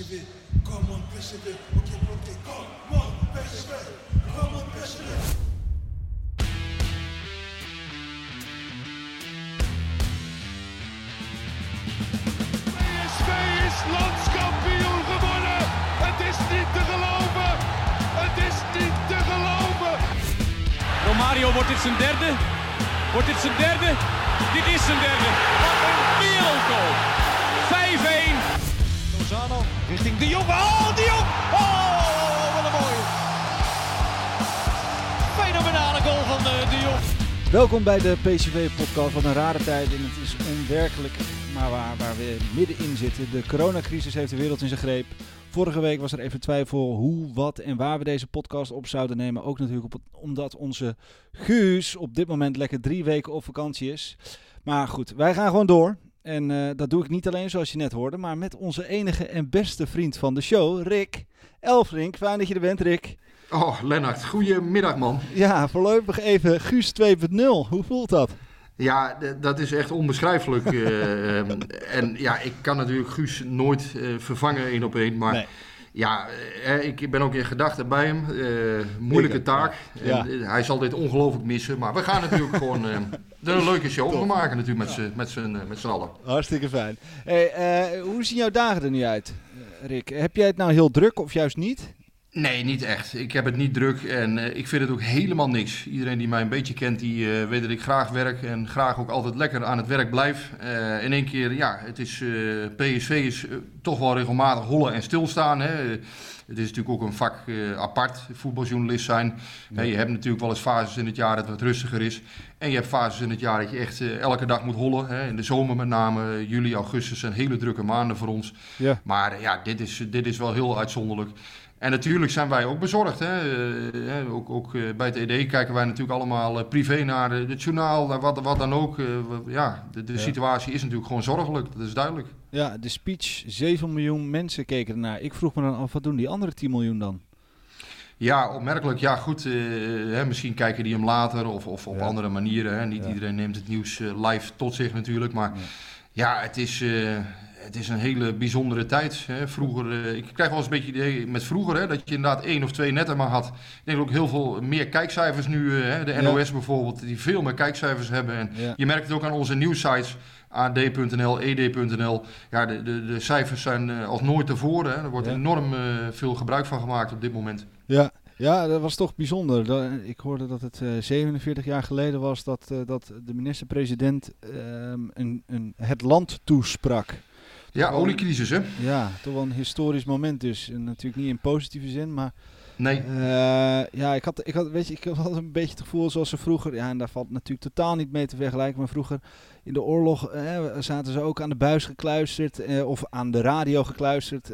Oké, kom, man, PSV. Kom, man, PSV. Oké, kom, man, PSV. Kom, man, PSV. PSV is landskampioen gewonnen. Het is niet te geloven. Het is niet te geloven. Romario, wordt dit zijn derde? Wordt dit zijn derde? Dit is zijn derde. Wat een wereldgoal. 5-1. Lozano richting De Jong. Oh, De Jong. Oh, wat een mooie. Fenomenale goal van De Jong. Welkom bij de PSV-podcast van een rare tijd. En het is onwerkelijk, maar waar we middenin zitten. De coronacrisis heeft de wereld in zijn greep. Vorige week was er even twijfel hoe, wat en waar we deze podcast op zouden nemen. Ook natuurlijk omdat onze Guus op dit moment lekker 3 weken op vakantie is. Maar goed, wij gaan gewoon door. En dat doe ik niet alleen, zoals je net hoorde, maar met onze enige en beste vriend van de show, Rick Elfrink. Fijn dat je er bent, Rick. Oh, Lennart, goedemiddag, man. Ja, voorlopig even Guus 2.0. Hoe voelt dat? Ja, dat is echt onbeschrijfelijk. En ja, ik kan natuurlijk Guus nooit vervangen één op één. Maar nee. Ja, ik ben ook in gedachten bij hem. Moeilijke taak. Ja. En hij zal dit ongelooflijk missen. Maar we gaan natuurlijk gewoon er een leuke show van maken natuurlijk met z'n allen. Hartstikke fijn. Hey, hoe zien jouw dagen er nu uit, Rick? Heb jij het nou heel druk of juist niet? Nee, niet echt. Ik heb het niet druk en ik vind het ook helemaal niks. Iedereen die mij een beetje kent, die weet dat ik graag werk en graag ook altijd lekker aan het werk blijf. In één keer, ja, het is PSV is toch wel regelmatig hollen en stilstaan. Hè. Het is natuurlijk ook een vak apart, voetbaljournalist zijn. Ja. Je hebt natuurlijk wel eens fases in het jaar dat het wat rustiger is. En je hebt fases in het jaar dat je echt elke dag moet hollen. Hè. In de zomer met name, juli, augustus zijn hele drukke maanden voor ons. Ja. Maar ja, dit is wel heel uitzonderlijk. En natuurlijk zijn wij ook bezorgd. Hè? Ook bij het ED kijken wij natuurlijk allemaal privé naar het journaal, naar wat dan ook. De situatie is natuurlijk gewoon zorgelijk, dat is duidelijk. Ja, de speech, 7 miljoen mensen keken ernaar. Ik vroeg me dan af, wat doen die andere 10 miljoen dan? Ja, opmerkelijk. Ja, goed. Misschien kijken die hem later of op andere manieren. Hè? Niet iedereen neemt het nieuws live tot zich natuurlijk. Maar ja het is... Het is een hele bijzondere tijd. Hè. Vroeger, ik krijg wel eens een beetje idee met vroeger, hè, dat je inderdaad 1 of 2 netten maar had. Ik denk ook heel veel meer kijkcijfers nu. Hè, de NOS bijvoorbeeld, die veel meer kijkcijfers hebben. En je merkt het ook aan onze nieuwsites, ad.nl, ED.nl. Ja, de cijfers zijn als nooit tevoren. Hè. Er wordt enorm veel gebruik van gemaakt op dit moment. Ja, dat was toch bijzonder. Ik hoorde dat het 47 jaar geleden was dat de minister-president het land toesprak. Ja, oliecrisis, hè? Ja, toch wel een historisch moment dus. En natuurlijk niet in positieve zin, maar... Nee. Ik had een beetje het gevoel zoals ze vroeger... Ja, en daar valt natuurlijk totaal niet mee te vergelijken. Maar vroeger in de oorlog zaten ze ook aan de buis gekluisterd... of aan de radio gekluisterd.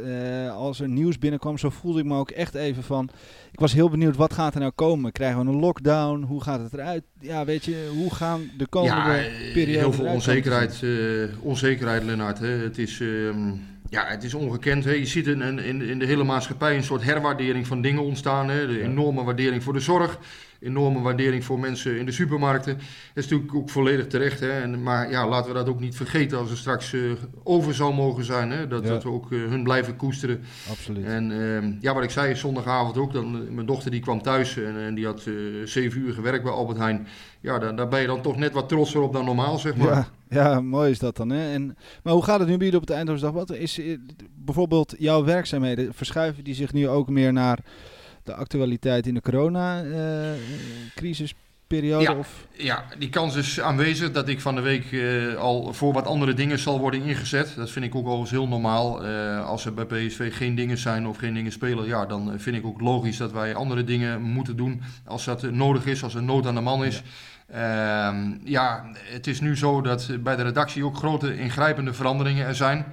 Als er nieuws binnenkwam, zo voelde ik me ook echt even van... Ik was heel benieuwd, wat gaat er nou komen? Krijgen we een lockdown? Hoe gaat het eruit? Ja, weet je, hoe gaan de komende periode... Heel veel onzekerheid, Lennart. Hè? Het is... het is ongekend. Hè. Je ziet in de hele maatschappij een soort herwaardering van dingen ontstaan. Hè. De enorme waardering voor de zorg, enorme waardering voor mensen in de supermarkten. Dat is natuurlijk ook volledig terecht. Hè. Maar ja, laten we dat ook niet vergeten als er straks over zou mogen zijn. Hè. Dat we ook hun blijven koesteren. Absoluut. En wat ik zei zondagavond ook, mijn dochter die kwam thuis en die had 7 uur gewerkt bij Albert Heijn. Ja, daar ben je dan toch net wat trotser op dan normaal, zeg maar. Ja, mooi is dat dan. Hè? Maar hoe gaat het nu bij jullie op het eind van de dag? Wat is bijvoorbeeld jouw werkzaamheden? Verschuiven die zich nu ook meer naar de actualiteit in de coronacrisisperiode? Die kans is aanwezig dat ik van de week al voor wat andere dingen zal worden ingezet. Dat vind ik ook overigens heel normaal. Als er bij PSV geen dingen zijn of geen dingen spelen, dan vind ik ook logisch dat wij andere dingen moeten doen als dat nodig is, als er nood aan de man is. Ja, het is nu zo dat bij de redactie ook grote ingrijpende veranderingen er zijn.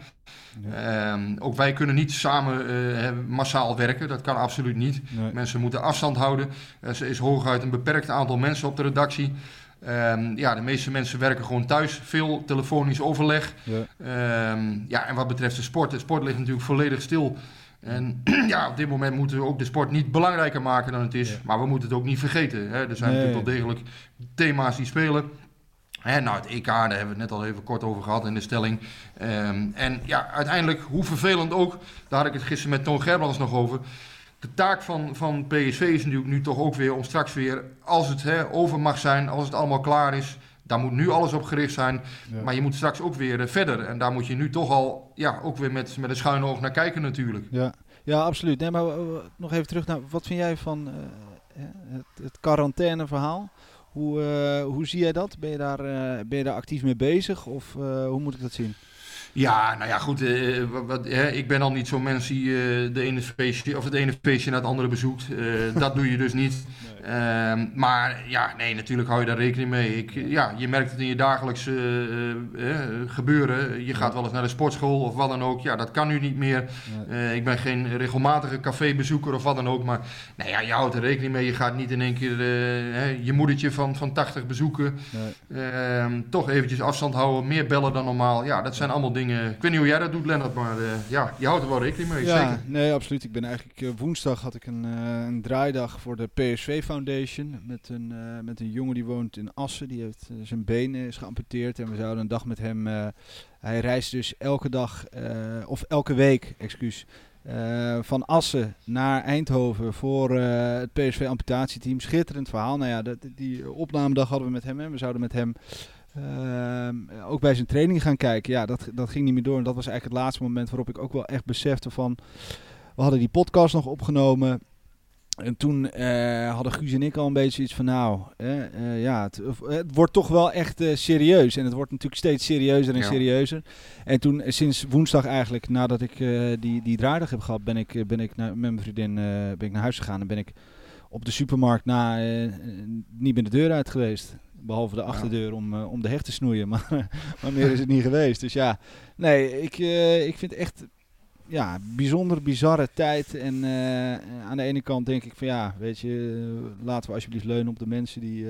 Ja. Ook wij kunnen niet samen massaal werken, dat kan absoluut niet. Nee. Mensen moeten afstand houden. Er is hooguit een beperkt aantal mensen op de redactie. Ja, de meeste mensen werken gewoon thuis. Veel telefonisch overleg. Ja. Ja, en wat betreft de sport ligt natuurlijk volledig stil. En ja, op dit moment moeten we ook de sport niet belangrijker maken dan het is. Ja. Maar we moeten het ook niet vergeten. Hè? Er zijn natuurlijk wel degelijk thema's die spelen. Hè, nou, het EK, daar hebben we het net al even kort over gehad in de stelling. En ja, uiteindelijk, hoe vervelend ook, daar had ik het gisteren met Toon Gerbrands nog over. De taak van PSV is natuurlijk nu toch ook weer om straks weer, als het over mag zijn, als het allemaal klaar is. Daar moet nu alles op gericht zijn, ja. Maar je moet straks ook weer verder. En daar moet je nu toch al ook weer met een schuin oog naar kijken natuurlijk. Ja, ja absoluut. Nee, maar nog even terug naar, wat vind jij van het quarantaineverhaal? Hoe zie jij dat? Ben je daar actief mee bezig of hoe moet ik dat zien? Ja, nou ja, goed. Ik ben al niet zo'n mens die het ene feestje naar het andere bezoekt. Dat doe je dus niet. Nee. Maar ja, nee, natuurlijk hou je daar rekening mee. Je merkt het in je dagelijkse gebeuren. Je gaat wel eens naar de sportschool of wat dan ook. Ja, dat kan nu niet meer. Nee. Ik ben geen regelmatige cafébezoeker of wat dan ook. Maar nou ja, je houdt er rekening mee. Je gaat niet in één keer je moedertje van 80 bezoeken. Nee. Toch eventjes afstand houden. Meer bellen dan normaal. Ja, dat zijn allemaal dingen. Ik weet niet hoe jij dat doet, Lennart, maar je houdt er wel rekening mee, ja, zeker. Nee, absoluut. Ik ben eigenlijk woensdag had ik een draaidag voor de PSV Foundation met een jongen die woont in Assen. Die heeft zijn benen is geamputeerd en we zouden een dag met hem. Hij reist dus elke week, van Assen naar Eindhoven voor het PSV amputatieteam. Schitterend verhaal. Nou ja, die opnamedag hadden we met hem en we zouden met hem ook bij zijn training gaan kijken. Ja, dat ging niet meer door. En dat was eigenlijk het laatste moment waarop ik ook wel echt besefte van, we hadden die podcast nog opgenomen. En toen hadden Guus en ik al een beetje iets van, het wordt toch wel echt serieus. En het wordt natuurlijk steeds serieuzer en serieuzer. En toen, sinds woensdag eigenlijk, nadat ik die draaidag heb gehad, ben ik met mijn vriendin ben ik naar huis gegaan. En ben ik op de supermarkt niet meer de deur uit geweest. Behalve de achterdeur om de heg te snoeien. Maar meer is het niet geweest. Dus ja, nee, ik vind echt bijzonder bizarre tijd. En aan de ene kant denk ik van laten we alsjeblieft leunen op de mensen die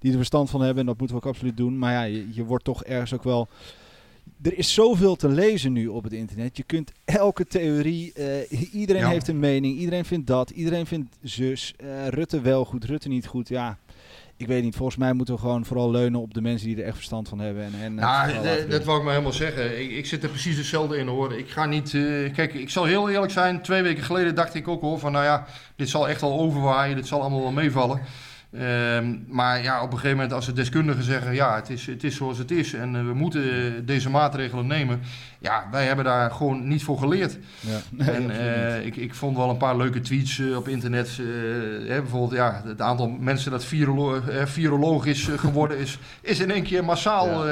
er verstand van hebben. En dat moeten we ook absoluut doen. Maar ja, je wordt toch ergens ook wel. Er is zoveel te lezen nu op het internet. Je kunt elke theorie. Iedereen heeft een mening. Iedereen vindt dat. Iedereen vindt zus. Rutte wel goed, Rutte niet goed. Ja. Ik weet niet, volgens mij moeten we gewoon vooral leunen op de mensen die er echt verstand van hebben. Dat wou ik maar helemaal zeggen. Ik zit er precies hetzelfde in, hoor. Ik ga niet... kijk, ik zal heel eerlijk zijn. 2 weken geleden dacht ik ook al van, dit zal echt al overwaaien. Dit zal allemaal wel meevallen. Maar ja, op een gegeven moment als de deskundigen zeggen, het is zoals het is en we moeten deze maatregelen nemen. Ja, wij hebben daar gewoon niet voor geleerd. Ja. Nee, en ik vond wel een paar leuke tweets op internet. Bijvoorbeeld, het aantal mensen dat virologisch geworden is in één keer massaal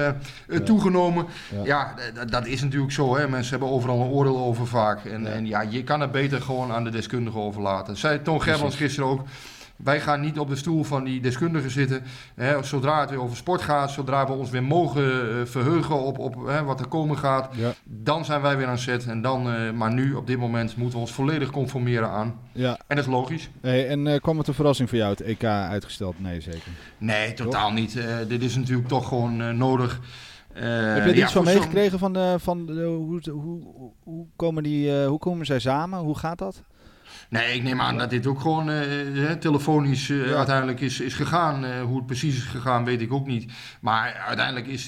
toegenomen. Ja, dat is natuurlijk zo. Hè. Mensen hebben overal een oordeel over vaak. En je kan het beter gewoon aan de deskundigen overlaten. Zei Toon Gerbrands gisteren ook. Wij gaan niet op de stoel van die deskundigen zitten. Hè, zodra het weer over sport gaat, zodra we ons weer mogen verheugen op wat er komen gaat, dan zijn wij weer aan zet. En dan, maar nu, op dit moment, moeten we ons volledig conformeren aan. Ja. En dat is logisch. Hey, en kwam het een verrassing voor jou, het EK uitgesteld? Nee, zeker. Nee, totaal niet. Dit is natuurlijk toch gewoon nodig. Heb je er iets van meegekregen hoe komen zij samen? Hoe gaat dat? Nee, ik neem aan dat dit ook gewoon telefonisch uiteindelijk is gegaan. Hoe het precies is gegaan, weet ik ook niet. Maar uiteindelijk is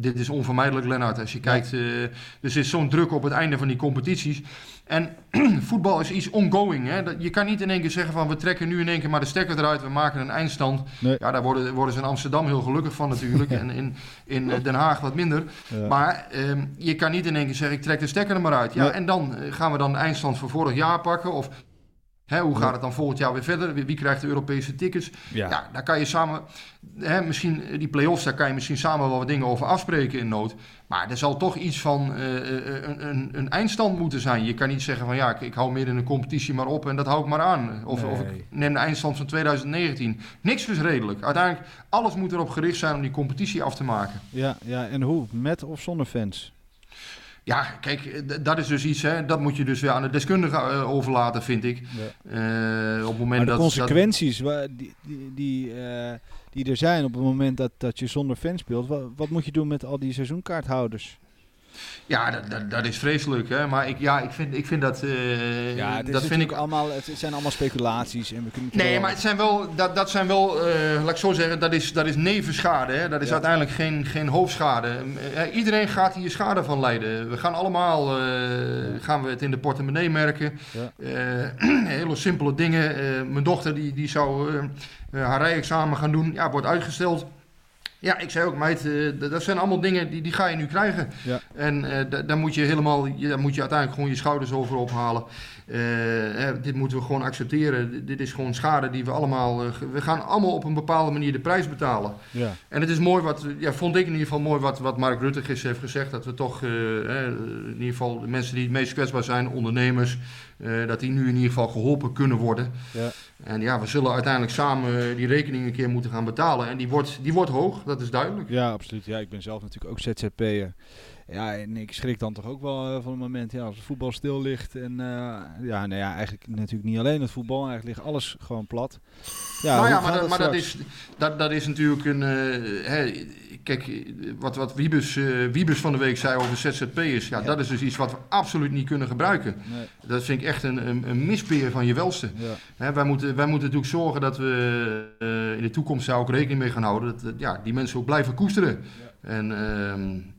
dit is onvermijdelijk, Lennart. Als je kijkt, er zit zo'n druk op het einde van die competities. En voetbal is iets ongoing. Hè? Je kan niet in één keer zeggen van, we trekken nu in één keer maar de stekker eruit. We maken een eindstand. Nee. Ja, daar worden ze in Amsterdam heel gelukkig van natuurlijk. En in Den Haag wat minder. Ja. Maar je kan niet in één keer zeggen, ik trek de stekker er maar uit. Ja, nee. En dan gaan we dan de eindstand van vorig jaar pakken. Of Hoe gaat het dan volgend jaar weer verder? Wie krijgt de Europese tickets? Ja, daar kan je samen... misschien die play-offs, daar kan je misschien samen wel wat dingen over afspreken in nood. Maar er zal toch iets van een eindstand moeten zijn. Je kan niet zeggen van ik hou meer in een competitie maar op en dat hou ik maar aan. Of ik neem de eindstand van 2019. Niks is redelijk. Uiteindelijk, alles moet erop gericht zijn om die competitie af te maken. Ja, en hoe? Met of zonder fans? Ja, kijk, dat is dus iets, dat moet je dus weer aan de deskundigen overlaten, vind ik. Ja. Op het moment maar de consequenties die er zijn op het moment dat je zonder fans speelt, wat moet je doen met al die seizoenkaarthouders? Ja, dat is vreselijk, maar ik vind dat... het zijn allemaal speculaties. En we kunnen maar het zijn wel, dat zijn wel, laat ik zo zeggen, dat is nevenschade. Dat is uiteindelijk geen hoofdschade. Iedereen gaat hier schade van lijden. We gaan allemaal gaan we het in de portemonnee merken. Ja. Hele simpele dingen. Mijn dochter die zou haar rijexamen gaan doen, wordt uitgesteld. Ja, ik zei ook, meid, dat zijn allemaal dingen die ga je nu krijgen. Ja. En daar moet je uiteindelijk gewoon je schouders over ophalen. Dit moeten we gewoon accepteren. Dit is gewoon schade die we allemaal... we gaan allemaal op een bepaalde manier de prijs betalen. Ja. En het is mooi vond ik in ieder geval mooi wat Mark Rutte gisteren heeft gezegd. Dat we toch in ieder geval de mensen die het meest kwetsbaar zijn, ondernemers... dat die nu in ieder geval geholpen kunnen worden. Ja. En we zullen uiteindelijk samen die rekening een keer moeten gaan betalen. En die wordt hoog, dat is duidelijk. Ja, absoluut. Ja, ik ben zelf natuurlijk ook ZZP'er. Ja, en ik schrik dan toch ook wel van het moment als het voetbal stil ligt. En eigenlijk natuurlijk niet alleen het voetbal. Eigenlijk ligt alles gewoon plat. Ja, dat is natuurlijk een... kijk, wat Wiebes van de week zei over ZZP'ers. Ja, dat is dus iets wat we absoluut niet kunnen gebruiken. Nee. Dat vind ik echt een mispeer van je welste. Ja. Wij moeten natuurlijk zorgen dat we in de toekomst daar ook rekening mee gaan houden. Dat die mensen ook blijven koesteren. Ja. En...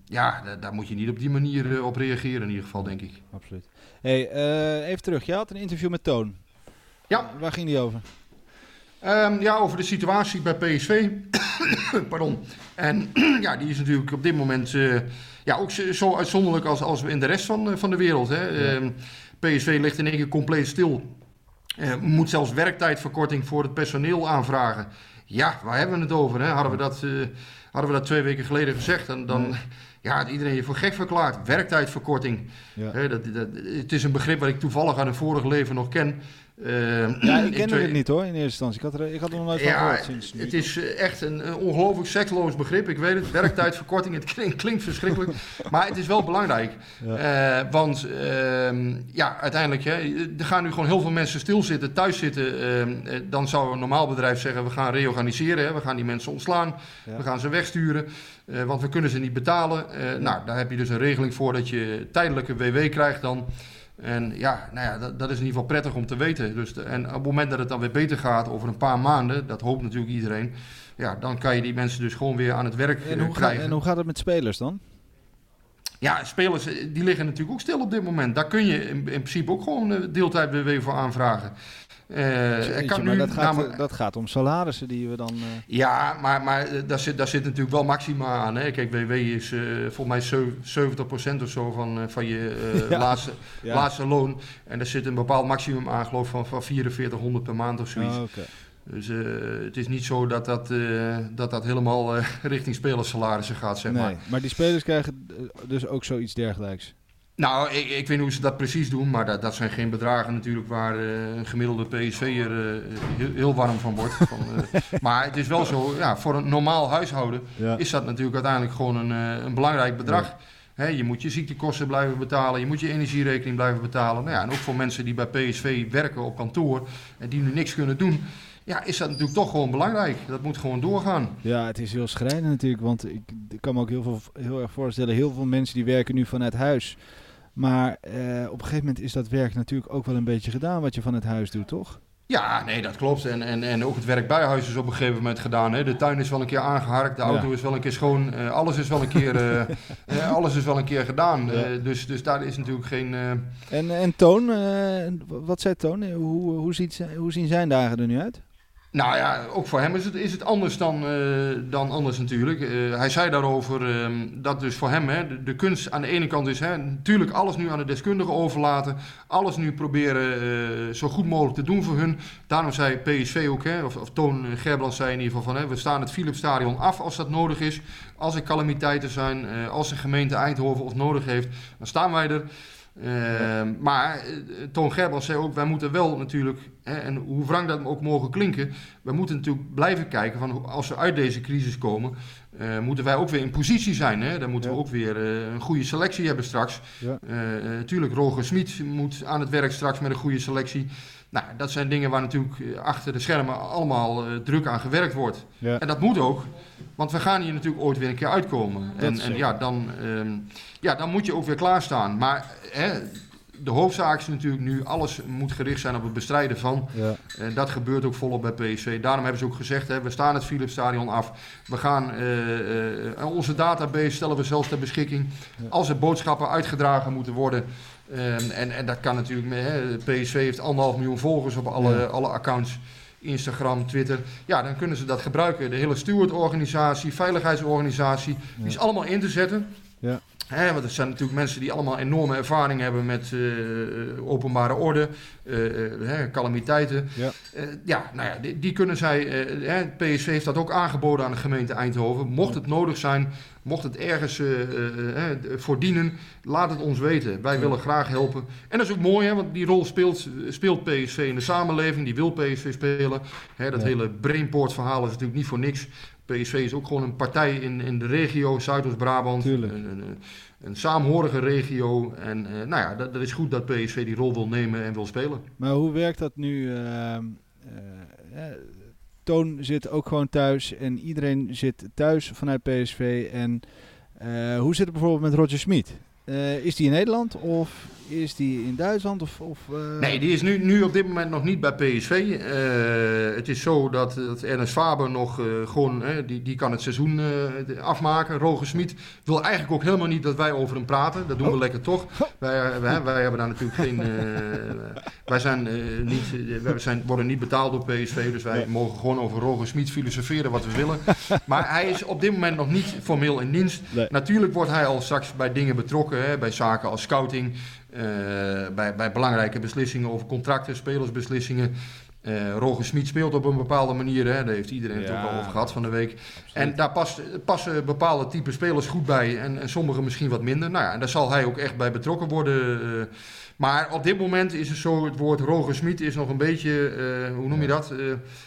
daar moet je niet op die manier op reageren in ieder geval, denk ik. Absoluut. Hey, even terug. Jij had een interview met Toon. Ja. Waar ging die over? Over de situatie bij PSV. Pardon. En die is natuurlijk op dit moment ook zo uitzonderlijk als we in de rest van de wereld. Hè. Ja. PSV ligt in één keer compleet stil. Moet zelfs werktijdverkorting voor het personeel aanvragen. Ja, waar hebben we het over? Hè? Hadden we dat 2 weken geleden gezegd, dan had iedereen je voor gek verklaard. Werktijdverkorting. Ja. Het is een begrip wat ik toevallig aan een vorig leven nog ken. Ik kende het niet hoor, in eerste instantie. Ik had er nog nooit van gehoord. Het is echt een ongelooflijk seksloos begrip. Ik weet het, werktijdverkorting, het klinkt verschrikkelijk. Maar het is wel belangrijk. Ja. Uiteindelijk, er gaan nu gewoon heel veel mensen stilzitten, thuis zitten. Dan zou een normaal bedrijf zeggen, we gaan reorganiseren. We gaan die mensen ontslaan, we gaan ze wegsturen. Want we kunnen ze niet betalen. Daar heb je dus een regeling voor dat je tijdelijke WW krijgt dan. En dat is in ieder geval prettig om te weten. Dus en op het moment dat het dan weer beter gaat over een paar maanden, dat hoopt natuurlijk iedereen, dan kan je die mensen dus gewoon weer aan het werk krijgen. En hoe gaat het met spelers dan? Ja, spelers die liggen natuurlijk ook stil op dit moment. Daar kun je in principe ook gewoon deeltijd WW voor aanvragen. Dat gaat om salarissen die we dan... Ja, maar daar zit natuurlijk wel maxima aan. Hè? Kijk, WW is volgens mij 70% of zo van je laatste loon. En daar zit een bepaald maximum aan, geloof van 4400 per maand of zoiets. Oh, okay. Dus het is niet zo dat helemaal richting spelersalarissen gaat, zeg maar. Nee, maar die spelers krijgen dus ook zoiets dergelijks. Nou, ik weet niet hoe ze dat precies doen, maar dat zijn geen bedragen natuurlijk waar een gemiddelde PSV'er heel warm van wordt. Maar het is wel zo, voor een normaal huishouden is dat natuurlijk uiteindelijk gewoon een belangrijk bedrag. Ja. He, je moet je ziektekosten blijven betalen, je moet je energierekening blijven betalen. En ook voor mensen die bij PSV werken op kantoor en die nu niks kunnen doen. Ja, is dat natuurlijk toch gewoon belangrijk. Dat moet gewoon doorgaan. Ja, het is heel schrijnend natuurlijk. Want ik kan me ook heel erg voorstellen... heel veel mensen die werken nu vanuit huis. Maar op een gegeven moment is dat werk natuurlijk ook wel een beetje gedaan... wat je van het huis doet, toch? Ja, nee, dat klopt. En ook het werk bij huis is op een gegeven moment gedaan. Hè. De tuin is wel een keer aangeharkt, de auto is wel een keer schoon. Alles is wel een keer, alles is wel een keer gedaan. Ja. Dus daar is natuurlijk geen... En Toon, wat zei Toon? Hoe zien zijn dagen er nu uit? Nou ja, ook voor hem is het anders dan anders natuurlijk. Hij zei daarover dat dus voor hem de kunst aan de ene kant is... natuurlijk alles nu aan de deskundigen overlaten. Alles nu proberen zo goed mogelijk te doen voor hun. Daarom zei PSV ook, of Toon Gerbrands zei in ieder geval van... we staan het Philips Stadion af als dat nodig is. Als er calamiteiten zijn, als de gemeente Eindhoven ons nodig heeft... dan staan wij er. Maar Toon Gerbrands zei ook, wij moeten wel natuurlijk... en hoe wrang dat ook mogen klinken... we moeten natuurlijk blijven kijken van als we uit deze crisis komen... moeten wij ook weer in positie zijn. Dan moeten we ook weer een goede selectie hebben straks. Natuurlijk, Roger Schmidt moet aan het werk straks met een goede selectie. Nou, dat zijn dingen waar natuurlijk achter de schermen allemaal druk aan gewerkt wordt. Ja. En dat moet ook, want we gaan hier natuurlijk ooit weer een keer uitkomen. Dan moet je ook weer klaarstaan. Maar... de hoofdzaak is natuurlijk nu, alles moet gericht zijn op het bestrijden van. Ja. En dat gebeurt ook volop bij PSV. Daarom hebben ze ook gezegd, we staan het Philips Stadion af. We gaan onze database stellen we zelfs ter beschikking. Ja. Als er boodschappen uitgedragen moeten worden. En dat kan natuurlijk, PSV heeft 1,5 miljoen volgers op alle accounts. Instagram, Twitter, dan kunnen ze dat gebruiken. De hele stewardorganisatie, veiligheidsorganisatie, die is allemaal in te zetten. Ja. Want het zijn natuurlijk mensen die allemaal enorme ervaring hebben met openbare orde, calamiteiten. Ja. Die kunnen zij... PSV heeft dat ook aangeboden aan de gemeente Eindhoven. Mocht het nodig zijn, mocht het ergens voor dienen, laat het ons weten. Wij willen graag helpen. En dat is ook mooi, want die rol speelt PSV in de samenleving. Die wil PSV spelen. Dat hele Brainport verhaal is natuurlijk niet voor niks. PSV is ook gewoon een partij in de regio Zuidoost-Brabant, een saamhorige regio. En dat is goed dat PSV die rol wil nemen en wil spelen. Maar hoe werkt dat nu? Toon zit ook gewoon thuis en iedereen zit thuis vanuit PSV. En hoe zit het bijvoorbeeld met Roger Schmidt? Is die in Nederland of is die in Duitsland? Nee, die is nu op dit moment nog niet bij PSV. Het is zo dat Ernest Faber nog gewoon... Die kan het seizoen afmaken. Roger Schmidt wil eigenlijk ook helemaal niet dat wij over hem praten. Dat doen we lekker toch. Wij hebben daar natuurlijk geen... worden niet betaald door PSV. Dus wij mogen gewoon over Roger Schmidt filosoferen wat we willen. Maar hij is op dit moment nog niet formeel in dienst. Nee. Natuurlijk wordt hij al straks bij dingen betrokken. Bij zaken als scouting... Bij belangrijke beslissingen over contracten, spelersbeslissingen. Roger Schmidt speelt op een bepaalde manier. Daar heeft iedereen het ook al over gehad van de week. Absoluut. En daar passen bepaalde type spelers goed bij. En sommige misschien wat minder. En daar zal hij ook echt bij betrokken worden. Maar op dit moment is het zo, het woord Roger Schmidt is nog een beetje, hoe noem je dat?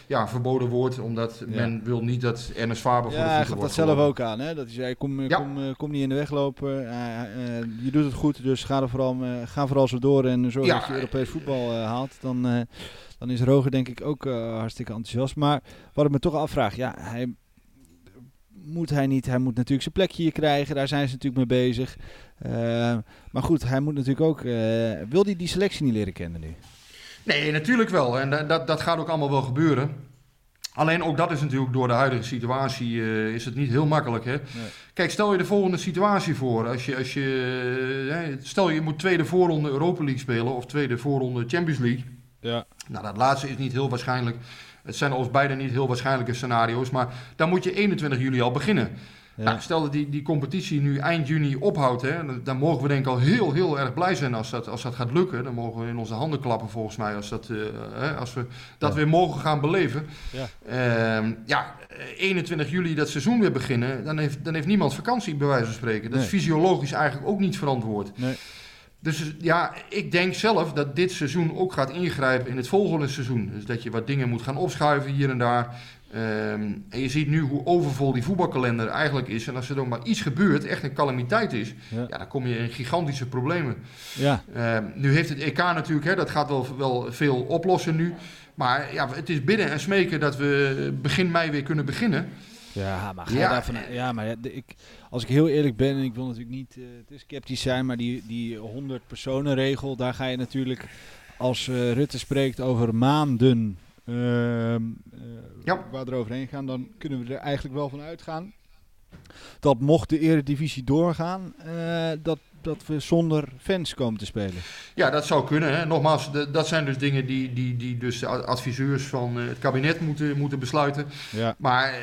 Verboden woord, omdat men wil niet dat Ernest Faber voor de voeten wordt. Hij gaf dat zelf ook aan, hè? Dat hij zei, kom niet in de weg lopen, je doet het goed, dus ga vooral zo door en zorg dat je Europees voetbal haalt. Dan is Roger denk ik ook hartstikke enthousiast. Maar wat ik me toch afvraag, hij moet natuurlijk zijn plekje hier krijgen. Daar zijn ze natuurlijk mee bezig. Maar goed, hij moet natuurlijk ook... wil hij die selectie niet leren kennen nu? Nee, natuurlijk wel. En dat gaat ook allemaal wel gebeuren. Alleen ook dat is natuurlijk door de huidige situatie is het niet heel makkelijk. Hè? Nee. Kijk, stel je de volgende situatie voor. Stel je moet tweede voorronde Europa League spelen of tweede voorronde Champions League. Ja. Nou, dat laatste is niet heel waarschijnlijk. Het zijn als beide niet heel waarschijnlijke scenario's, maar dan moet je 21 juli al beginnen. Ja. Nou, stel dat die competitie nu eind juni ophoudt, dan mogen we denk ik al heel, heel erg blij zijn als dat gaat lukken. Dan mogen we in onze handen klappen volgens mij als we dat weer mogen gaan beleven. Ja. 21 juli dat seizoen weer beginnen, dan heeft niemand vakantie bij wijze van spreken. Dat is fysiologisch eigenlijk ook niet verantwoord. Nee. Dus ik denk zelf dat dit seizoen ook gaat ingrijpen in het volgende seizoen. Dus dat je wat dingen moet gaan opschuiven hier en daar. En je ziet nu hoe overvol die voetbalkalender eigenlijk is. En als er dan maar iets gebeurt, echt een calamiteit is... dan kom je in gigantische problemen. Ja. Nu heeft het EK natuurlijk, dat gaat wel veel oplossen nu. Maar het is bidden en smeken dat we begin mei weer kunnen beginnen... Ja, maar ga daarvan. Ja, maar als ik heel eerlijk ben, en ik wil natuurlijk niet te sceptisch zijn, maar die 100-personen-regel, daar ga je natuurlijk als Rutte spreekt over maanden waar eroverheen gaan, dan kunnen we er eigenlijk wel van uitgaan dat mocht de eredivisie doorgaan, dat dat we zonder fans komen te spelen. Ja, dat zou kunnen. Hè. Nogmaals, dat zijn dus dingen die dus de adviseurs van het kabinet moeten besluiten. Ja. Maar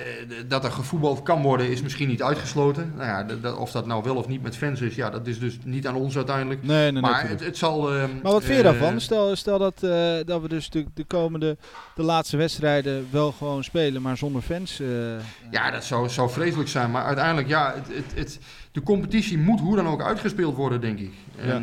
dat er gevoetbald kan worden is misschien niet uitgesloten. Nou ja, of dat nou wel of niet met fans is, ja, dat is dus niet aan ons uiteindelijk. Nee, maar het zal... maar wat vind je daarvan? Stel dat we dus de laatste wedstrijden wel gewoon spelen, maar zonder fans. Ja, dat zou vreselijk zijn. Maar uiteindelijk, ja, de competitie moet hoe dan ook uitgespeeld worden, denk ik. En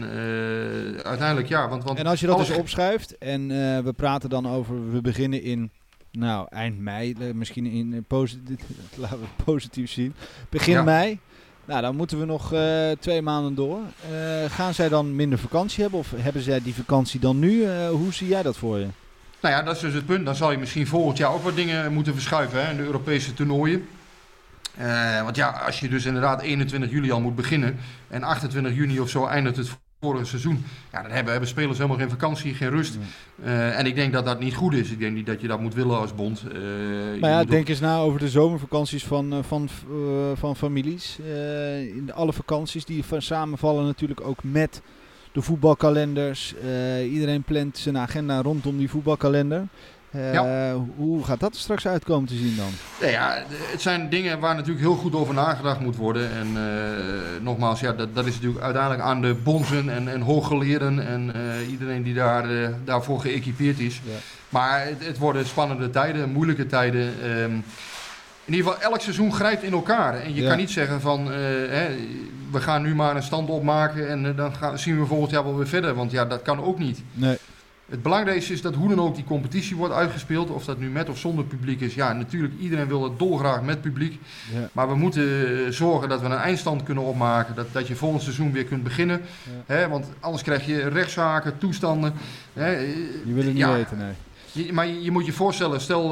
ja. Uiteindelijk, ja. Want en als je dat eens opschuift en we praten dan over, we beginnen in, nou, eind mei, misschien in laten we het positief zien. Begin mei. Nou, dan moeten we nog 2 maanden door. Gaan zij dan minder vakantie hebben? Of hebben zij die vakantie dan nu? Hoe zie jij dat voor je? Nou ja, dat is dus het punt. Dan zal je misschien volgend jaar ook wat dingen moeten verschuiven, hè, in de Europese toernooien. Want ja, als je dus inderdaad 21 juli al moet beginnen en 28 juni of zo eindigt het vorige seizoen. Ja, dan hebben spelers helemaal geen vakantie, geen rust. Nee. En ik denk dat dat niet goed is. Ik denk niet dat je dat moet willen als bond. Maar ja, denk eens na over de zomervakanties van families. Alle vakanties die samenvallen natuurlijk ook met de voetbalkalenders. Iedereen plant zijn agenda rondom die voetbalkalender. Hoe gaat dat er straks uitkomen te zien dan? Ja, het zijn dingen waar natuurlijk heel goed over nagedacht moet worden. En nogmaals, ja, dat is natuurlijk uiteindelijk aan de bonzen en hooggeleerden en iedereen die daarvoor geëquipeerd is. Ja. Maar het worden spannende tijden, moeilijke tijden. In ieder geval, elk seizoen grijpt in elkaar. En je kan niet zeggen van, we gaan nu maar een stand opmaken en dan zien we volgend jaar wel weer verder. Want ja, dat kan ook niet. Nee. Het belangrijkste is dat hoe dan ook die competitie wordt uitgespeeld. Of dat nu met of zonder publiek is. Ja, natuurlijk, iedereen wil het dolgraag met publiek. Ja. Maar we moeten zorgen dat we een eindstand kunnen opmaken. Dat je volgend seizoen weer kunt beginnen. Ja. Hè, want anders krijg je rechtszaken, toestanden. Hè. Je wil het niet weten, nee. Maar je moet je voorstellen, stel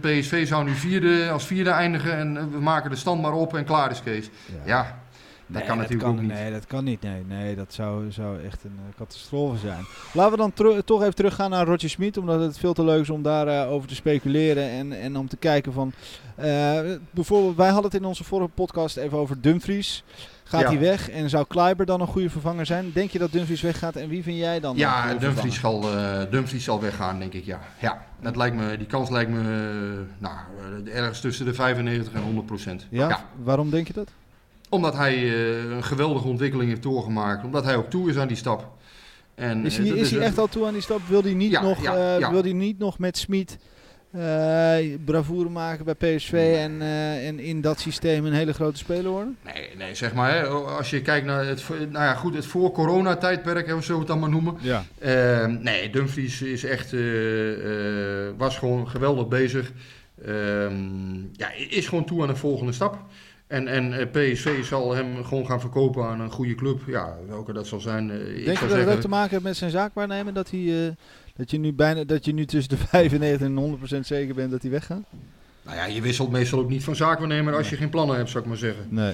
PSV zou nu als vierde eindigen. En we maken de stand maar op en klaar is Kees. Ja. Dat kan natuurlijk ook niet. Nee, dat kan niet. Nee, dat zou echt een catastrofe zijn. Laten we dan toch even teruggaan naar Roger Schmidt. Omdat het veel te leuk is om daarover te speculeren. En om te kijken van... bijvoorbeeld, wij hadden het in onze vorige podcast even over Dumfries. Gaat hij weg? En zou Klaiber dan een goede vervanger zijn? Denk je dat Dumfries weggaat? En wie vind jij dan? Ja, Dumfries zal weggaan, denk ik. Ja. Dat lijkt me, die kans lijkt me ergens tussen de 95 en 100%. Ja? Waarom denk je dat? Omdat hij een geweldige ontwikkeling heeft doorgemaakt. Omdat hij ook toe is aan die stap. En, is hij echt al toe aan die stap? Wil hij niet nog met Smit bravoure maken bij PSV en in dat systeem een hele grote speler worden? Nee, zeg maar. Hè, als je kijkt naar het voor-corona-tijdperk, hè, zullen we het dan maar noemen. Ja. Dumfries is echt, was gewoon geweldig bezig. Is gewoon toe aan een volgende stap. En PSV zal hem gewoon gaan verkopen aan een goede club. Ja, welke dat zal zijn. Denk je dat het ook te maken heeft met zijn zaakwaarnemer? Dat je nu tussen de 95 en 100% zeker bent dat hij weggaat? Nou ja, je wisselt meestal ook niet van zaakwaarnemer als je geen plannen hebt, zou ik maar zeggen. Nee.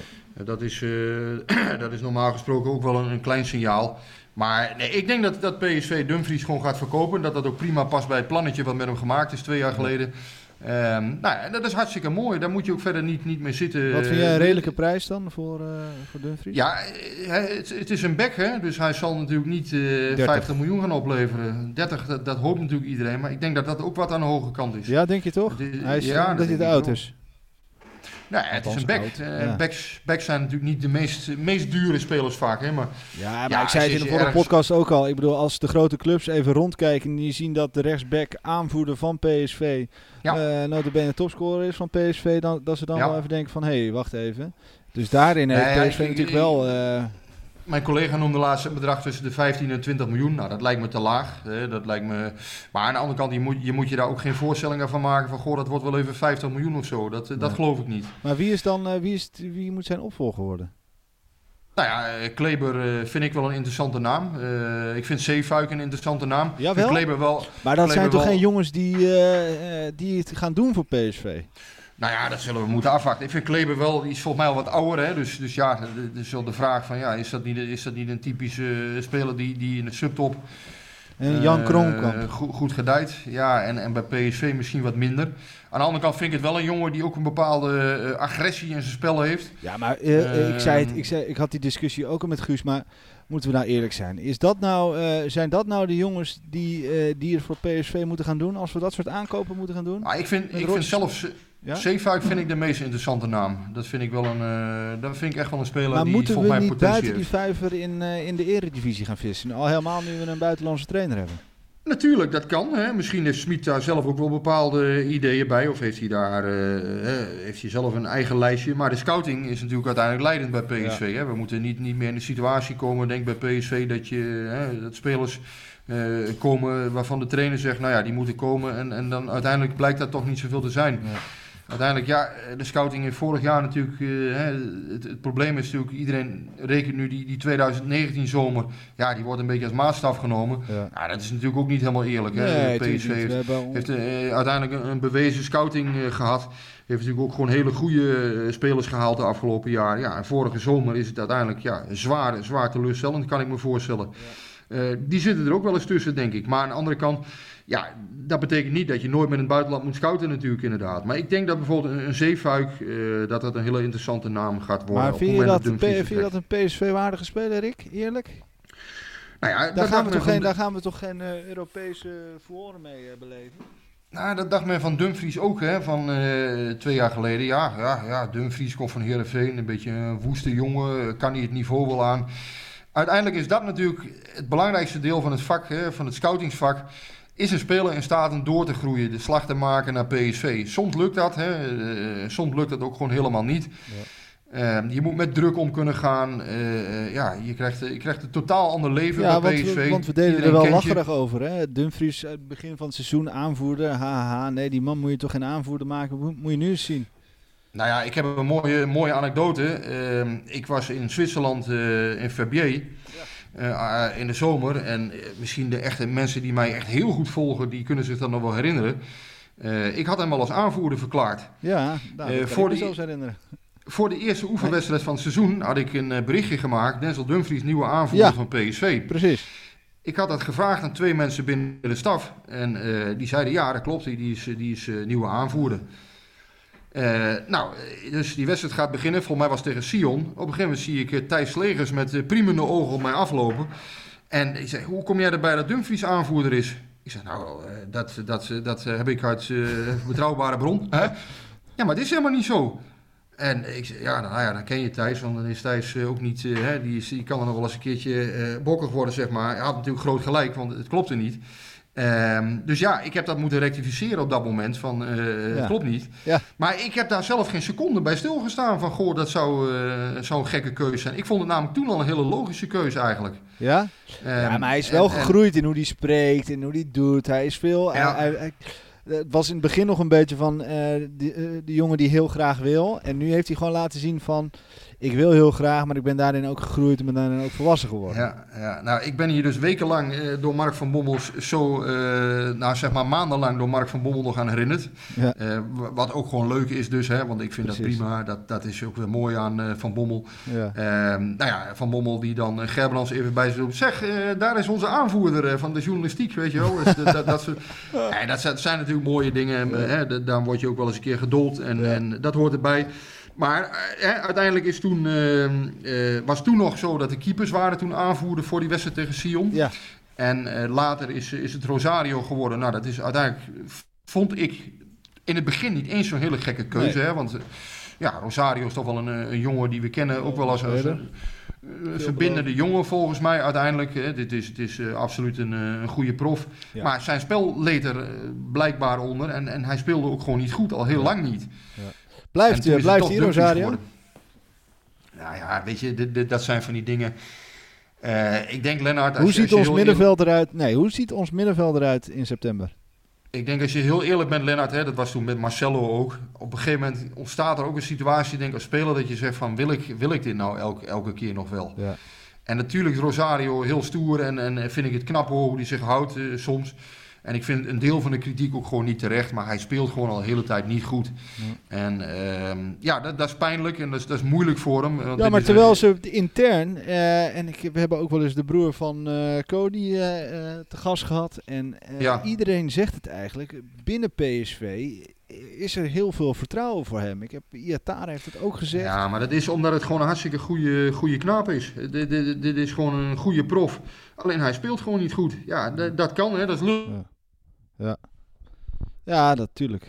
Dat is normaal gesproken ook wel een klein signaal. Maar nee, ik denk dat PSV Dumfries gewoon gaat verkopen. Dat ook prima past bij het plannetje wat met hem gemaakt is 2 jaar geleden. Dat is hartstikke mooi. Daar moet je ook verder niet mee zitten. Wat vind jij een redelijke prijs dan voor Dumfries? Ja, het is een bek, hè? Dus hij zal natuurlijk niet 50 miljoen gaan opleveren. 30, dat hoopt natuurlijk iedereen. Maar ik denk dat dat ook wat aan de hoge kant is. Ja, denk je toch? Hij is dat hij te oud is. Nou, het is een back. Backs zijn natuurlijk niet de meest dure spelers vaak. Hè? Maar ik zei het in de vorige podcast ook al. Ik bedoel, als de grote clubs even rondkijken en die zien dat de rechtsback aanvoerder van PSV nota bene topscorer is van PSV, dat ze dan wel even denken van, hé, wacht even. Dus daarin heeft PSV natuurlijk wel... Mijn collega noemde laatst een bedrag tussen de 15 en 20 miljoen. Nou, dat lijkt me te laag. Hè? Dat lijkt me... Maar aan de andere kant, je moet je daar ook geen voorstellingen van maken van, goh, dat wordt wel even 50 miljoen of zo. Dat geloof ik niet. Maar wie moet zijn opvolger worden? Nou ja, Klaiber vind ik wel een interessante naam. Ik vind Ceefuik een interessante naam. Jawel? Maar dat zijn toch geen jongens die het gaan doen voor PSV? Nou ja, dat zullen we moeten afwachten. Ik vind Klaiber wel, die is volgens mij al wat ouder. Hè? Dus ja, er is wel de vraag van, is dat niet een typische speler die in de subtop Jan Kroonkamp. Goed gedijt. Ja, en bij PSV misschien wat minder. Aan de andere kant vind ik het wel een jongen die ook een bepaalde agressie in zijn spel heeft. Ja, maar ik had die discussie ook al met Guus, maar moeten we nou eerlijk zijn? Zijn dat nou de jongens die het voor PSV moeten gaan doen? Als we dat soort aankopen moeten gaan doen? Ah, ik vind zelfs... Ja? Ceefuik vind ik de meest interessante naam. Dat vind ik wel een speler maar die volgens mij potentie heeft. Maar moeten we niet buiten die vijver in de eredivisie gaan vissen? Al helemaal nu we een buitenlandse trainer hebben. Natuurlijk, dat kan. Hè. Misschien heeft Schmidt daar zelf ook wel bepaalde ideeën bij. Of heeft hij zelf een eigen lijstje. Maar de scouting is natuurlijk uiteindelijk leidend bij PSV. Ja. Hè. We moeten niet meer in de situatie komen, denk ik, bij PSV dat spelers... komen waarvan de trainer zegt, nou ja, die moeten komen en dan uiteindelijk blijkt dat toch niet zoveel te zijn. Ja. Uiteindelijk, ja, de scouting heeft vorig jaar natuurlijk... het probleem is natuurlijk, iedereen rekent nu die 2019 zomer... Ja, die wordt een beetje als maatstaf genomen. Ja. Ja, dat is natuurlijk ook niet helemaal eerlijk. Nee, PSV heeft uiteindelijk een bewezen scouting gehad. Heeft natuurlijk ook gewoon hele goede spelers gehaald de afgelopen jaar. Ja, en vorige zomer is het uiteindelijk zwaar teleurstellend, kan ik me voorstellen. Ja. Die zitten er ook wel eens tussen, denk ik. Maar aan de andere kant, ja, dat betekent niet dat je nooit met het buitenland moet scouten natuurlijk inderdaad. Maar ik denk dat bijvoorbeeld een Ceefuik, dat een hele interessante naam gaat worden. Maar vind je dat een PSV-waardige speler, Rick? Eerlijk? Nou ja, daar gaan we toch geen Europese voren mee beleven? Nou, dat dacht men van Dumfries ook, hè, van 2 jaar geleden. Ja, Dumfries komt van Heerenveen, een beetje een woeste jongen, kan hij het niveau wel aan. Uiteindelijk is dat natuurlijk het belangrijkste deel van het vak, van het scoutingsvak. Is een speler in staat om door te groeien, de slag te maken naar PSV. Soms lukt dat, soms lukt dat ook gewoon helemaal niet. Ja. Je moet met druk om kunnen gaan. Je krijgt een totaal ander leven bij PSV. Want we deden iedereen er wel lacherig over. Hè? Dumfries, het begin van het seizoen, aanvoerder. Haha, nee, die man moet je toch geen aanvoerder maken? Moet je nu eens zien. Nou ja, ik heb een mooie anekdote. Ik was in Zwitserland in Verbier in de zomer. En misschien de echte mensen die mij echt heel goed volgen, die kunnen zich dat nog wel herinneren. Ik had hem al als aanvoerder verklaard. Ja, dat kan ik me zelfs herinneren. Voor de eerste oefenwedstrijd van het seizoen had ik een berichtje gemaakt. Denzel Dumfries, nieuwe aanvoerder van PSV. Precies. Ik had dat gevraagd aan 2 mensen binnen de staf. En die zeiden, ja, dat klopt, die is nieuwe aanvoerder. Dus die wedstrijd gaat beginnen. Volgens mij was het tegen Sion. Op een gegeven moment zie ik Thijs Slegers met priemende ogen op mij aflopen. En ik zei, hoe kom jij erbij dat Dumfries aanvoerder is? Ik zeg, dat heb ik uit betrouwbare bron. Hè? Ja, maar het is helemaal niet zo. En ik zei, dan ken je Thijs. Want dan is Thijs ook niet... die kan er nog wel eens een keertje bokkig worden, zeg maar. Hij had natuurlijk groot gelijk, want het klopte niet. Dus ja, ik heb dat moeten rectificeren op dat moment van het klopt niet. Ja. Maar ik heb daar zelf geen seconde bij stilgestaan van goh, dat zou zo'n gekke keuze zijn. Ik vond het namelijk toen al een hele logische keuze eigenlijk. Ja, maar hij is wel gegroeid in hoe hij spreekt, in hoe hij doet. Hij is veel... Ja. Het was in het begin nog een beetje van de jongen die heel graag wil. En nu heeft hij gewoon laten zien van... Ik wil heel graag, maar ik ben daarin ook gegroeid en ben daarin ook volwassen geworden. Ja. Nou, ik ben hier dus wekenlang door Mark van Bommel maandenlang door Mark van Bommel nog aan herinnerd. Ja. Wat ook gewoon leuk is dus, hè, want ik vind dat prima. Dat is ook weer mooi aan Van Bommel. Ja. Van Bommel die dan Gerbrands even bij zich roept. Zeg, daar is onze aanvoerder van de journalistiek, weet je wel. Dat zijn natuurlijk mooie dingen. Ja. Daar word je ook wel eens een keer gedold en dat hoort erbij. Maar uiteindelijk is was toen nog zo dat de keepers waren toen aanvoerder voor die wedstrijd tegen Sion. Ja. En later is het Rosario geworden. Nou, dat is uiteindelijk, vond ik in het begin niet eens zo'n hele gekke keuze. Nee. Hè? Want Rosario is toch wel een jongen die we kennen. Ook wel als een verbindende jongen volgens mij uiteindelijk. Het is absoluut een goede prof. Ja. Maar zijn spel leed er blijkbaar onder. En hij speelde ook gewoon niet goed, al heel lang niet. Ja. Blijft hier, Rosario? Nou ja, weet je, dat zijn van die dingen. Ik denk, Lennart... Hoe ziet ons middenveld eruit in september? Ik denk, als je heel eerlijk bent, Lennart, dat was toen met Marcelo ook. Op een gegeven moment ontstaat er ook een situatie, denk als speler, dat je zegt van, wil ik dit nou elke keer nog wel? Ja. En natuurlijk Rosario heel stoer en vind ik het knap hoe die zich houdt soms. En ik vind een deel van de kritiek ook gewoon niet terecht, maar hij speelt gewoon al de hele tijd niet goed. Ja. En dat is pijnlijk en dat is moeilijk voor hem. Want ja, maar terwijl ze intern, we hebben ook wel eens de broer van Cody te gast gehad. En iedereen zegt het eigenlijk, binnen PSV is er heel veel vertrouwen voor hem. Iatara heeft het ook gezegd. Ja, maar dat is omdat het gewoon een hartstikke goede knaap is. Dit is gewoon een goede prof. Alleen hij speelt gewoon niet goed. Ja, dat kan, hè. Dat is leuk. Ja, natuurlijk.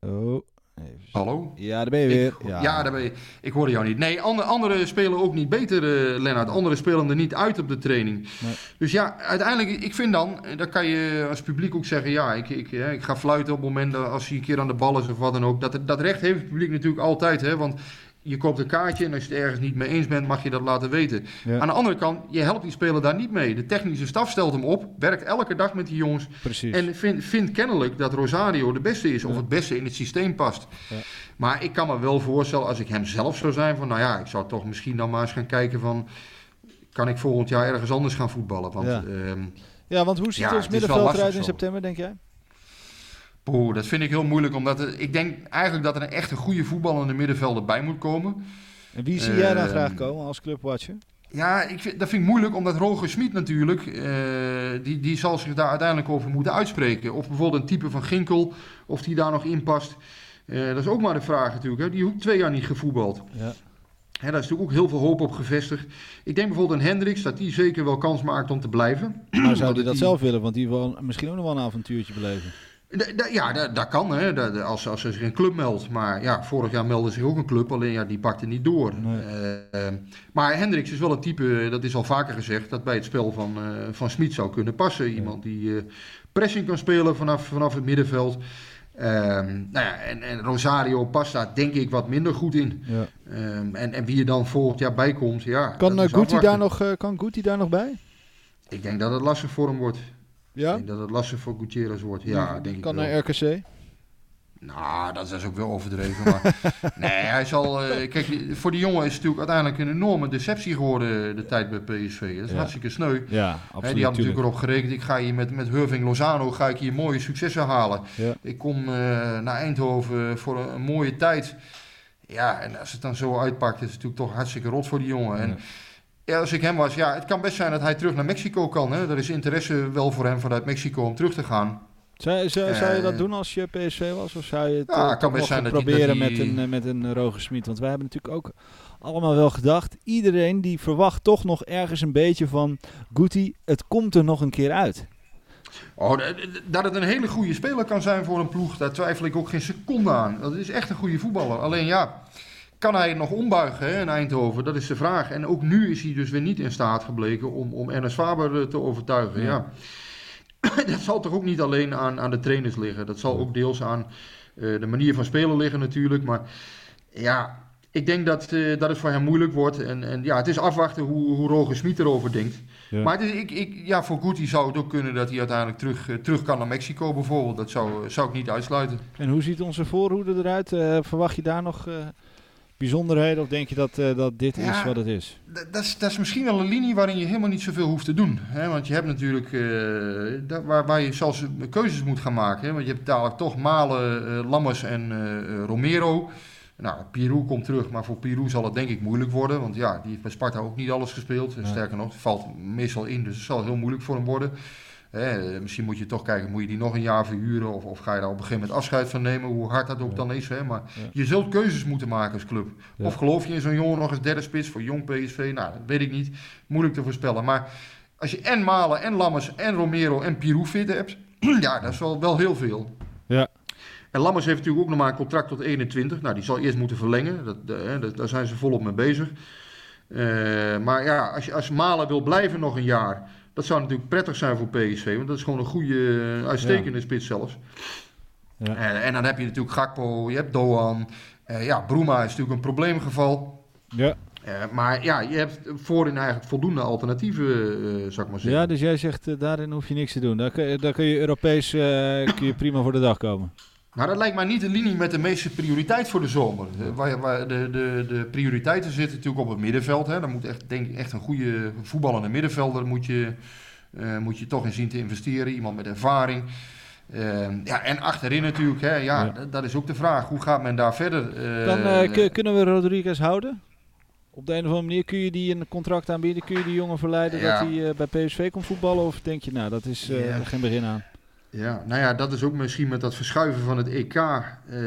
Oh. Even. Hallo? Ja, daar ben je weer. Ja, daar ben je. Ik hoorde jou niet. Nee, anderen spelen ook niet beter, Lennart. Anderen spelen er niet uit op de training. Nee. Dus ja, uiteindelijk, ik vind dan kan je als publiek ook zeggen, ja, ik ga fluiten op het moment dat als hij een keer aan de bal is of wat dan ook. Dat recht heeft het publiek natuurlijk altijd, hè, want je koopt een kaartje en als je het ergens niet mee eens bent, mag je dat laten weten. Ja. Aan de andere kant, je helpt die speler daar niet mee. De technische staf stelt hem op, werkt elke dag met die jongens. Precies. En vindt kennelijk dat Rosario de beste is of het beste in het systeem past. Ja. Maar ik kan me wel voorstellen, als ik hem zelf zou zijn, van nou ja, ik zou toch misschien dan maar eens gaan kijken van, kan ik volgend jaar ergens anders gaan voetballen? Want, want hoe ziet ons middenveld eruit in september, denk jij? Boe, dat vind ik heel moeilijk, omdat ik denk eigenlijk dat er een echte goede voetballende middenvelder bij moet komen. En wie zie jij dan graag komen als clubwatcher? Ja, dat vind ik moeilijk, omdat Roger Schmidt natuurlijk, die zal zich daar uiteindelijk over moeten uitspreken. Of bijvoorbeeld een type van Ginkel, of die daar nog in past. Dat is ook maar de vraag natuurlijk, hè. Die heeft 2 jaar niet gevoetbald. Ja. Hè, daar is natuurlijk ook heel veel hoop op gevestigd. Ik denk bijvoorbeeld aan Hendricks, dat die zeker wel kans maakt om te blijven. Maar zou hij dat zelf willen? Want die wil misschien ook nog wel een avontuurtje beleven. Dat kan, hè. Als er zich een club meldt. Maar ja, vorig jaar meldde zich ook een club, alleen die pakte niet door. Nee. Maar Hendricks is wel een type, dat is al vaker gezegd, dat bij het spel van Schmid zou kunnen passen. Iemand die pressing kan spelen vanaf het middenveld. En Rosario past daar denk ik wat minder goed in. Ja. En wie er dan volgend jaar bij komt, kan Guti daar nog bij? Ik denk dat het lastig voor hem wordt. Ja? Ik denk dat het lastig voor Gutierrez wordt. Ja, denk ik wel. Kan naar RKC? Nou, dat is ook wel overdreven. Maar nee, hij zal... kijk, voor die jongen is het natuurlijk uiteindelijk een enorme deceptie geworden de tijd bij PSV. Dat is hartstikke sneu. Ja, absoluut. He, die had natuurlijk erop gerekend. Ik ga hier met Hurving Lozano ga ik hier mooie successen halen. Ja. Ik kom naar Eindhoven voor een mooie tijd. Ja, en als het dan zo uitpakt, is het natuurlijk toch hartstikke rot voor die jongen. Ja. En, ja, als ik hem was, het kan best zijn dat hij terug naar Mexico kan. Hè? Er is interesse wel voor hem vanuit Mexico om terug te gaan. Zou je dat doen als je PSV was? Of zou je het kan best zijn proberen met een Roger Schmidt? Want wij hebben natuurlijk ook allemaal wel gedacht, iedereen die verwacht toch nog ergens een beetje van Guti, het komt er nog een keer uit. Oh, dat het een hele goede speler kan zijn voor een ploeg, daar twijfel ik ook geen seconde aan. Dat is echt een goede voetballer. Alleen kan hij nog ombuigen, hè, in Eindhoven? Dat is de vraag. En ook nu is hij dus weer niet in staat gebleken om Ernest Faber te overtuigen. Ja. Dat zal toch ook niet alleen aan de trainers liggen. Dat zal ook deels aan de manier van spelen liggen natuurlijk. Maar ja, ik denk dat het voor hem moeilijk wordt. En ja, het is afwachten hoe Roger Schmidt erover denkt. Ja. Maar voor Guti zou het ook kunnen dat hij uiteindelijk terug kan naar Mexico bijvoorbeeld. Dat zou ik niet uitsluiten. En hoe ziet onze voorhoede eruit? Verwacht je daar nog bijzonderheden, of denk je dat dit is wat het is? Dat is misschien wel een linie waarin je helemaal niet zoveel hoeft te doen. Hè? Want je hebt natuurlijk waar je zelfs keuzes moet gaan maken. Hè? Want je hebt dadelijk toch Malen, Lammers en Romero. Nou, Pierouw komt terug, maar voor Pierouw zal het denk ik moeilijk worden. Want die heeft bij Sparta ook niet alles gespeeld. Ja. Sterker nog, valt meestal in, dus het zal heel moeilijk voor hem worden. Misschien moet je toch kijken, moet je die nog een jaar verhuren of ga je daar op een gegeven moment afscheid van nemen, hoe hard dat ook dan is. Hè? Maar je zult keuzes moeten maken als club. Ja. Of geloof je in zo'n jongen nog als derde spits voor jong PSV? Nou, dat weet ik niet. Moeilijk te voorspellen. Maar als je en Malen en Lammers en Romero en Pierouw fit hebt, dat is wel heel veel. Ja. En Lammers heeft natuurlijk ook nog maar een contract tot 21. Nou, die zal eerst moeten verlengen. Daar zijn ze volop mee bezig. Maar ja, als Malen wil blijven nog een jaar, dat zou natuurlijk prettig zijn voor PSV, want dat is gewoon een goede, uitstekende spits zelfs. Ja. En dan heb je natuurlijk Gakpo, je hebt Doan. Bruma is natuurlijk een probleemgeval. Ja. Maar je hebt voorin eigenlijk voldoende alternatieven, zou ik maar zeggen. Ja, dus jij zegt, daarin hoef je niks te doen. Daar kun je Europees kun je prima voor de dag komen. Nou, dat lijkt mij niet de linie met de meeste prioriteit voor de zomer. De prioriteiten zitten natuurlijk op het middenveld. Hè. Dan moet echt een goede voetballende middenvelder moet je, Moet je toch in zien te investeren. Iemand met ervaring. En achterin natuurlijk. Hè, dat is ook de vraag. Hoe gaat men daar verder? Kunnen we Rodríguez houden? Op de een of andere manier kun je die een contract aanbieden? Kun je die jongen verleiden dat hij bij PSV komt voetballen? Of denk je, dat is geen begin aan? Ja, dat is ook misschien met dat verschuiven van het EK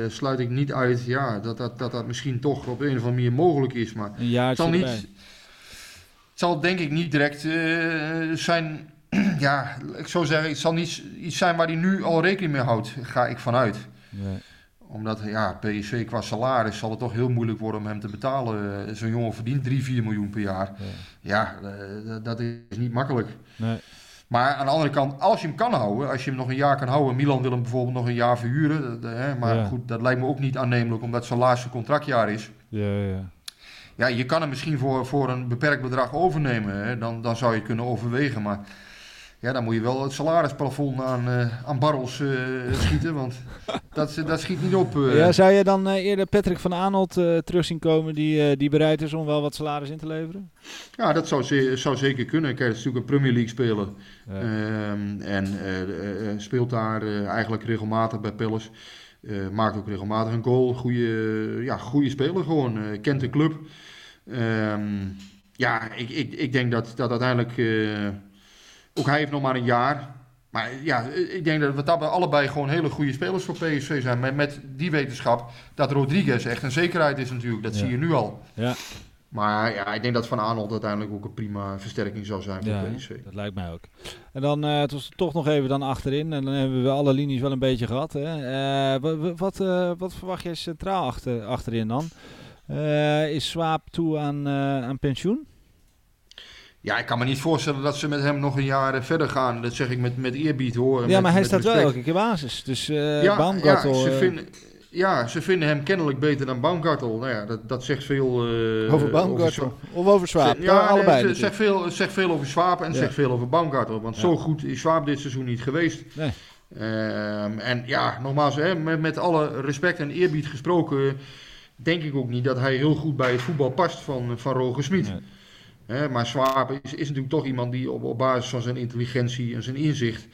sluit ik niet uit dat misschien toch op een of andere manier mogelijk is. Maar het zal denk ik niet direct zijn, ik zou zeggen, het zal niet iets zijn waar hij nu al rekening mee houdt, ga ik vanuit. Nee. Omdat PSV qua salaris zal het toch heel moeilijk worden om hem te betalen. Zo'n jongen verdient 3-4 miljoen per jaar. Nee. Dat is niet makkelijk. Nee. Maar aan de andere kant, als je hem kan houden, als je hem nog een jaar kan houden. Milan wil hem bijvoorbeeld nog een jaar verhuren. Goed, dat lijkt me ook niet aannemelijk, omdat het zijn laatste contractjaar is. Ja, je kan hem misschien voor een beperkt bedrag overnemen. Hè. Dan zou je het kunnen overwegen. Maar dan moet je wel het salarisplafond aan barrels schieten. Want dat schiet niet op. Zou je dan eerder Patrick van Aanholt terug zien komen die bereid is om wel wat salaris in te leveren? Ja, dat zou zeker kunnen. Kijk, het is natuurlijk een Premier League speler. Ja. Speelt daar eigenlijk regelmatig bij Palace. Maakt ook regelmatig een goal. Goede speler gewoon. Kent de club. Ik denk dat uiteindelijk... ook hij heeft nog maar een jaar. Maar ik denk dat we daarbij allebei gewoon hele goede spelers voor PSV zijn. Met die wetenschap dat Rodríguez echt een zekerheid is natuurlijk. Dat zie je nu al. Ja. Maar ik denk dat Van Aanholt uiteindelijk ook een prima versterking zou zijn voor PSV. Dat lijkt mij ook. En dan het was toch nog even dan achterin. En dan hebben we alle linies wel een beetje gehad. Hè? Wat verwacht jij centraal achterin dan? Is Schwaab toe aan pensioen? Ja, ik kan me niet voorstellen dat ze met hem nog een jaar verder gaan. Dat zeg ik met eerbied hoor. Ja, maar hij staat respect. Wel elke keer basis. Dus Baumgartl... ze vinden hem kennelijk beter dan Baumgartl. Dat zegt veel... over Baumgartl of over Schwaab. Allebei. Het zegt veel over Schwaab en zegt veel over Baumgartl. Want zo goed is Schwaab dit seizoen niet geweest. Nee. Nogmaals, met alle respect en eerbied gesproken... denk ik ook niet dat hij heel goed bij het voetbal past van Roger Schmidt. Nee. Maar Schwaab is natuurlijk toch iemand die op basis van zijn intelligentie en zijn inzicht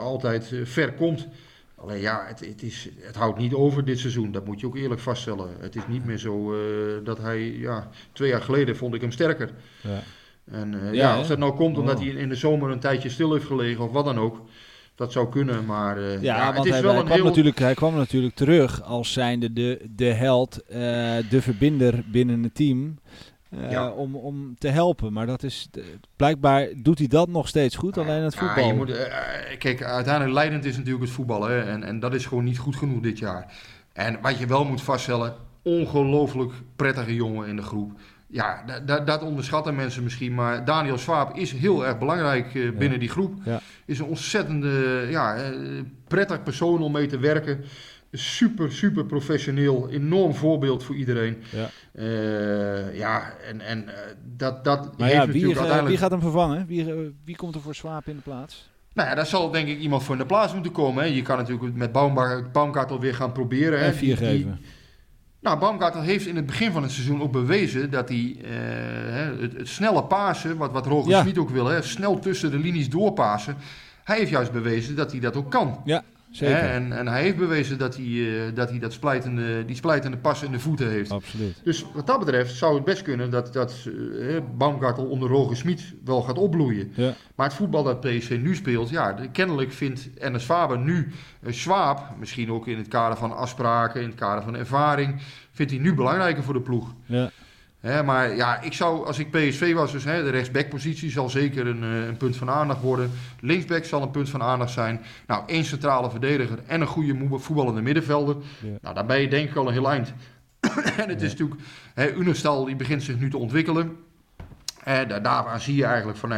altijd ver komt. Alleen het houdt niet over dit seizoen, dat moet je ook eerlijk vaststellen. Het is niet meer zo dat hij, 2 jaar geleden vond ik hem sterker. Ja. En als dat nou komt omdat hij in de zomer een tijdje stil heeft gelegen of wat dan ook, dat zou kunnen. Maar het is wel hij kwam natuurlijk terug als zijnde de held, de verbinder binnen het team. Om te helpen. Maar dat is blijkbaar doet hij dat nog steeds goed, alleen het voetbal. Kijk, uiteindelijk leidend is natuurlijk het voetballen. En dat is gewoon niet goed genoeg dit jaar. En wat je wel moet vaststellen, ongelooflijk prettige jongen in de groep. Ja, dat onderschatten mensen misschien. Maar Daniel Schwaab is heel erg belangrijk binnen die groep. Ja. Is een ontzettende prettig persoon om mee te werken. Super, super professioneel. Enorm voorbeeld voor iedereen. Ja, dat maar heeft natuurlijk uiteindelijk... Wie gaat hem vervangen? Wie komt er voor Schwaab in de plaats? Nou ja, daar zal denk ik iemand voor in de plaats moeten komen. Hè. Je kan natuurlijk met Baumgartl weer gaan proberen. En 4 geven. Baumgartl heeft in het begin van het seizoen ook bewezen dat hij het snelle pasen, wat Roger Schmidt ook wil, hè, snel tussen de linies doorpasen. Hij heeft juist bewezen dat hij dat ook kan. Ja. Zeker. En hij heeft bewezen dat hij die splijtende pas in de voeten heeft. Absoluut. Dus wat dat betreft zou het best kunnen dat Baumgartl onder Roger Schmidt wel gaat opbloeien. Ja. Maar het voetbal dat PSV nu speelt, kennelijk vindt Ernest Faber nu Schwaab, misschien ook in het kader van afspraken, in het kader van ervaring, vindt hij nu belangrijker voor de ploeg. Ja. Maar ik zou, als ik PSV was, dus de rechtsbackpositie zal zeker een punt van aandacht worden. Linksback zal een punt van aandacht zijn. 1 centrale verdediger en een goede voetballende middenvelder. Ja. Dan ben je denk ik al een heel eind. En het is natuurlijk, Unestal die begint zich nu te ontwikkelen. Daaraan zie je eigenlijk van,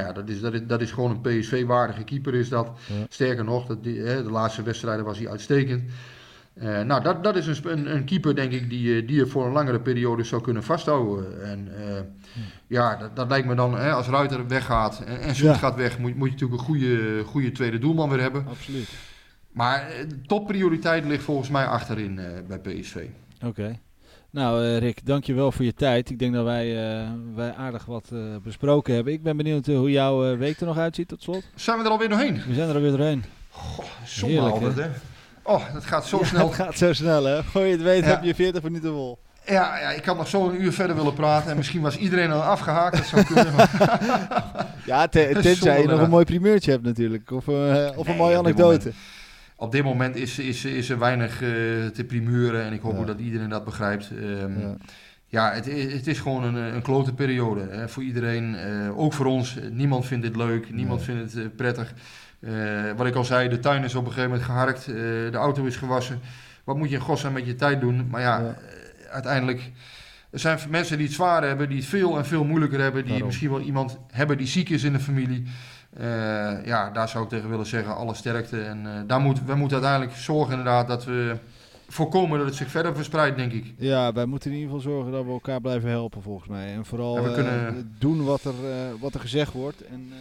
dat is gewoon een PSV-waardige keeper is dat. Ja. Sterker nog, de laatste wedstrijden was hij uitstekend. Dat is een keeper, denk ik, die je voor een langere periode zou kunnen vasthouden. En dat lijkt me dan, als Ruiter weggaat en Zoet gaat weg, moet je natuurlijk een goede tweede doelman weer hebben. Absoluut. Maar topprioriteit ligt volgens mij achterin bij PSV. Oké. Nou, Rick, dankjewel voor je tijd. Ik denk dat wij aardig wat besproken hebben. Ik ben benieuwd hoe jouw week er nog uitziet tot slot. Zijn we er alweer doorheen? We zijn er alweer doorheen. Goh, zonde altijd, hè? Oh, dat gaat zo snel. Het gaat zo snel, hè? Voor je het weet heb je 40 minuten vol. Ja, ik had nog zo een uur verder willen praten. En misschien was iedereen al afgehaakt. Dat zou kunnen. Ja, tenzij je nog een mooi primeurtje hebt natuurlijk. Of een mooie anekdote. Op dit moment is er weinig te primeuren. En ik hoop ook dat iedereen dat begrijpt. Het is gewoon een klote periode. Hè, voor iedereen. Ook voor ons. Niemand vindt dit leuk. Niemand vindt het prettig. Wat ik al zei, de tuin is op een gegeven moment geharkt. De auto is gewassen. Wat moet je in godsnaam met je tijd doen? Maar uiteindelijk zijn mensen die het zwaar hebben, die het veel en veel moeilijker hebben, die misschien wel iemand hebben die ziek is in de familie. Daar zou ik tegen willen zeggen, alle sterkte. En we moeten uiteindelijk zorgen inderdaad dat we voorkomen dat het zich verder verspreidt, denk ik. Ja, wij moeten in ieder geval zorgen dat we elkaar blijven helpen, volgens mij. En vooral we kunnen doen wat er gezegd wordt en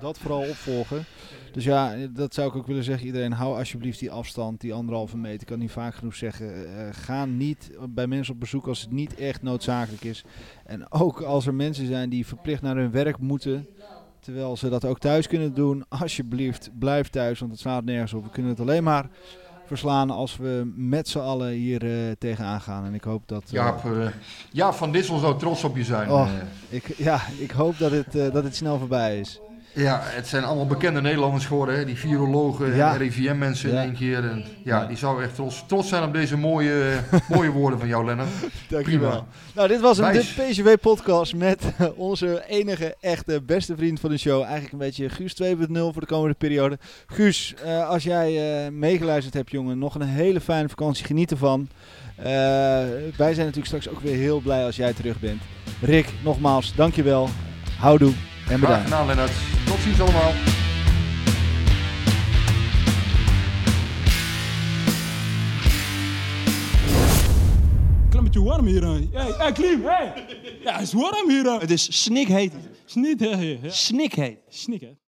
dat vooral opvolgen. Dus dat zou ik ook willen zeggen. Iedereen, hou alsjeblieft die afstand, die 1,5 meter. Ik kan niet vaak genoeg zeggen. Ga niet bij mensen op bezoek als het niet echt noodzakelijk is. En ook als er mensen zijn die verplicht naar hun werk moeten, terwijl ze dat ook thuis kunnen doen. Alsjeblieft, blijf thuis, want het slaat nergens op. We kunnen het alleen maar verslaan als we met z'n allen hier tegenaan gaan. En ik hoop dat... Jaap van Dissel zou trots op je zijn. Ik hoop dat het snel voorbij is. Ja, het zijn allemaal bekende Nederlanders geworden, hè? Die virologen en RIVM-mensen in één keer. En, die zouden echt trots zijn op deze mooie woorden van jou, Lennart. Dank je wel. Nou, dit was de PSV-podcast met onze enige echte beste vriend van de show. Eigenlijk een beetje Guus 2.0 voor de komende periode. Guus, als jij meegeluisterd hebt, jongen, nog een hele fijne vakantie. Geniet ervan. Wij zijn natuurlijk straks ook weer heel blij als jij terug bent. Rick, nogmaals, dank je wel. Houdoe. En bedankt. Graag gedaan, Lennart. Tot ziens allemaal. Klimmetje warm hier. Hey, Klim, hey. Ja, het is warm hier. Het is snikheet. Snikheet.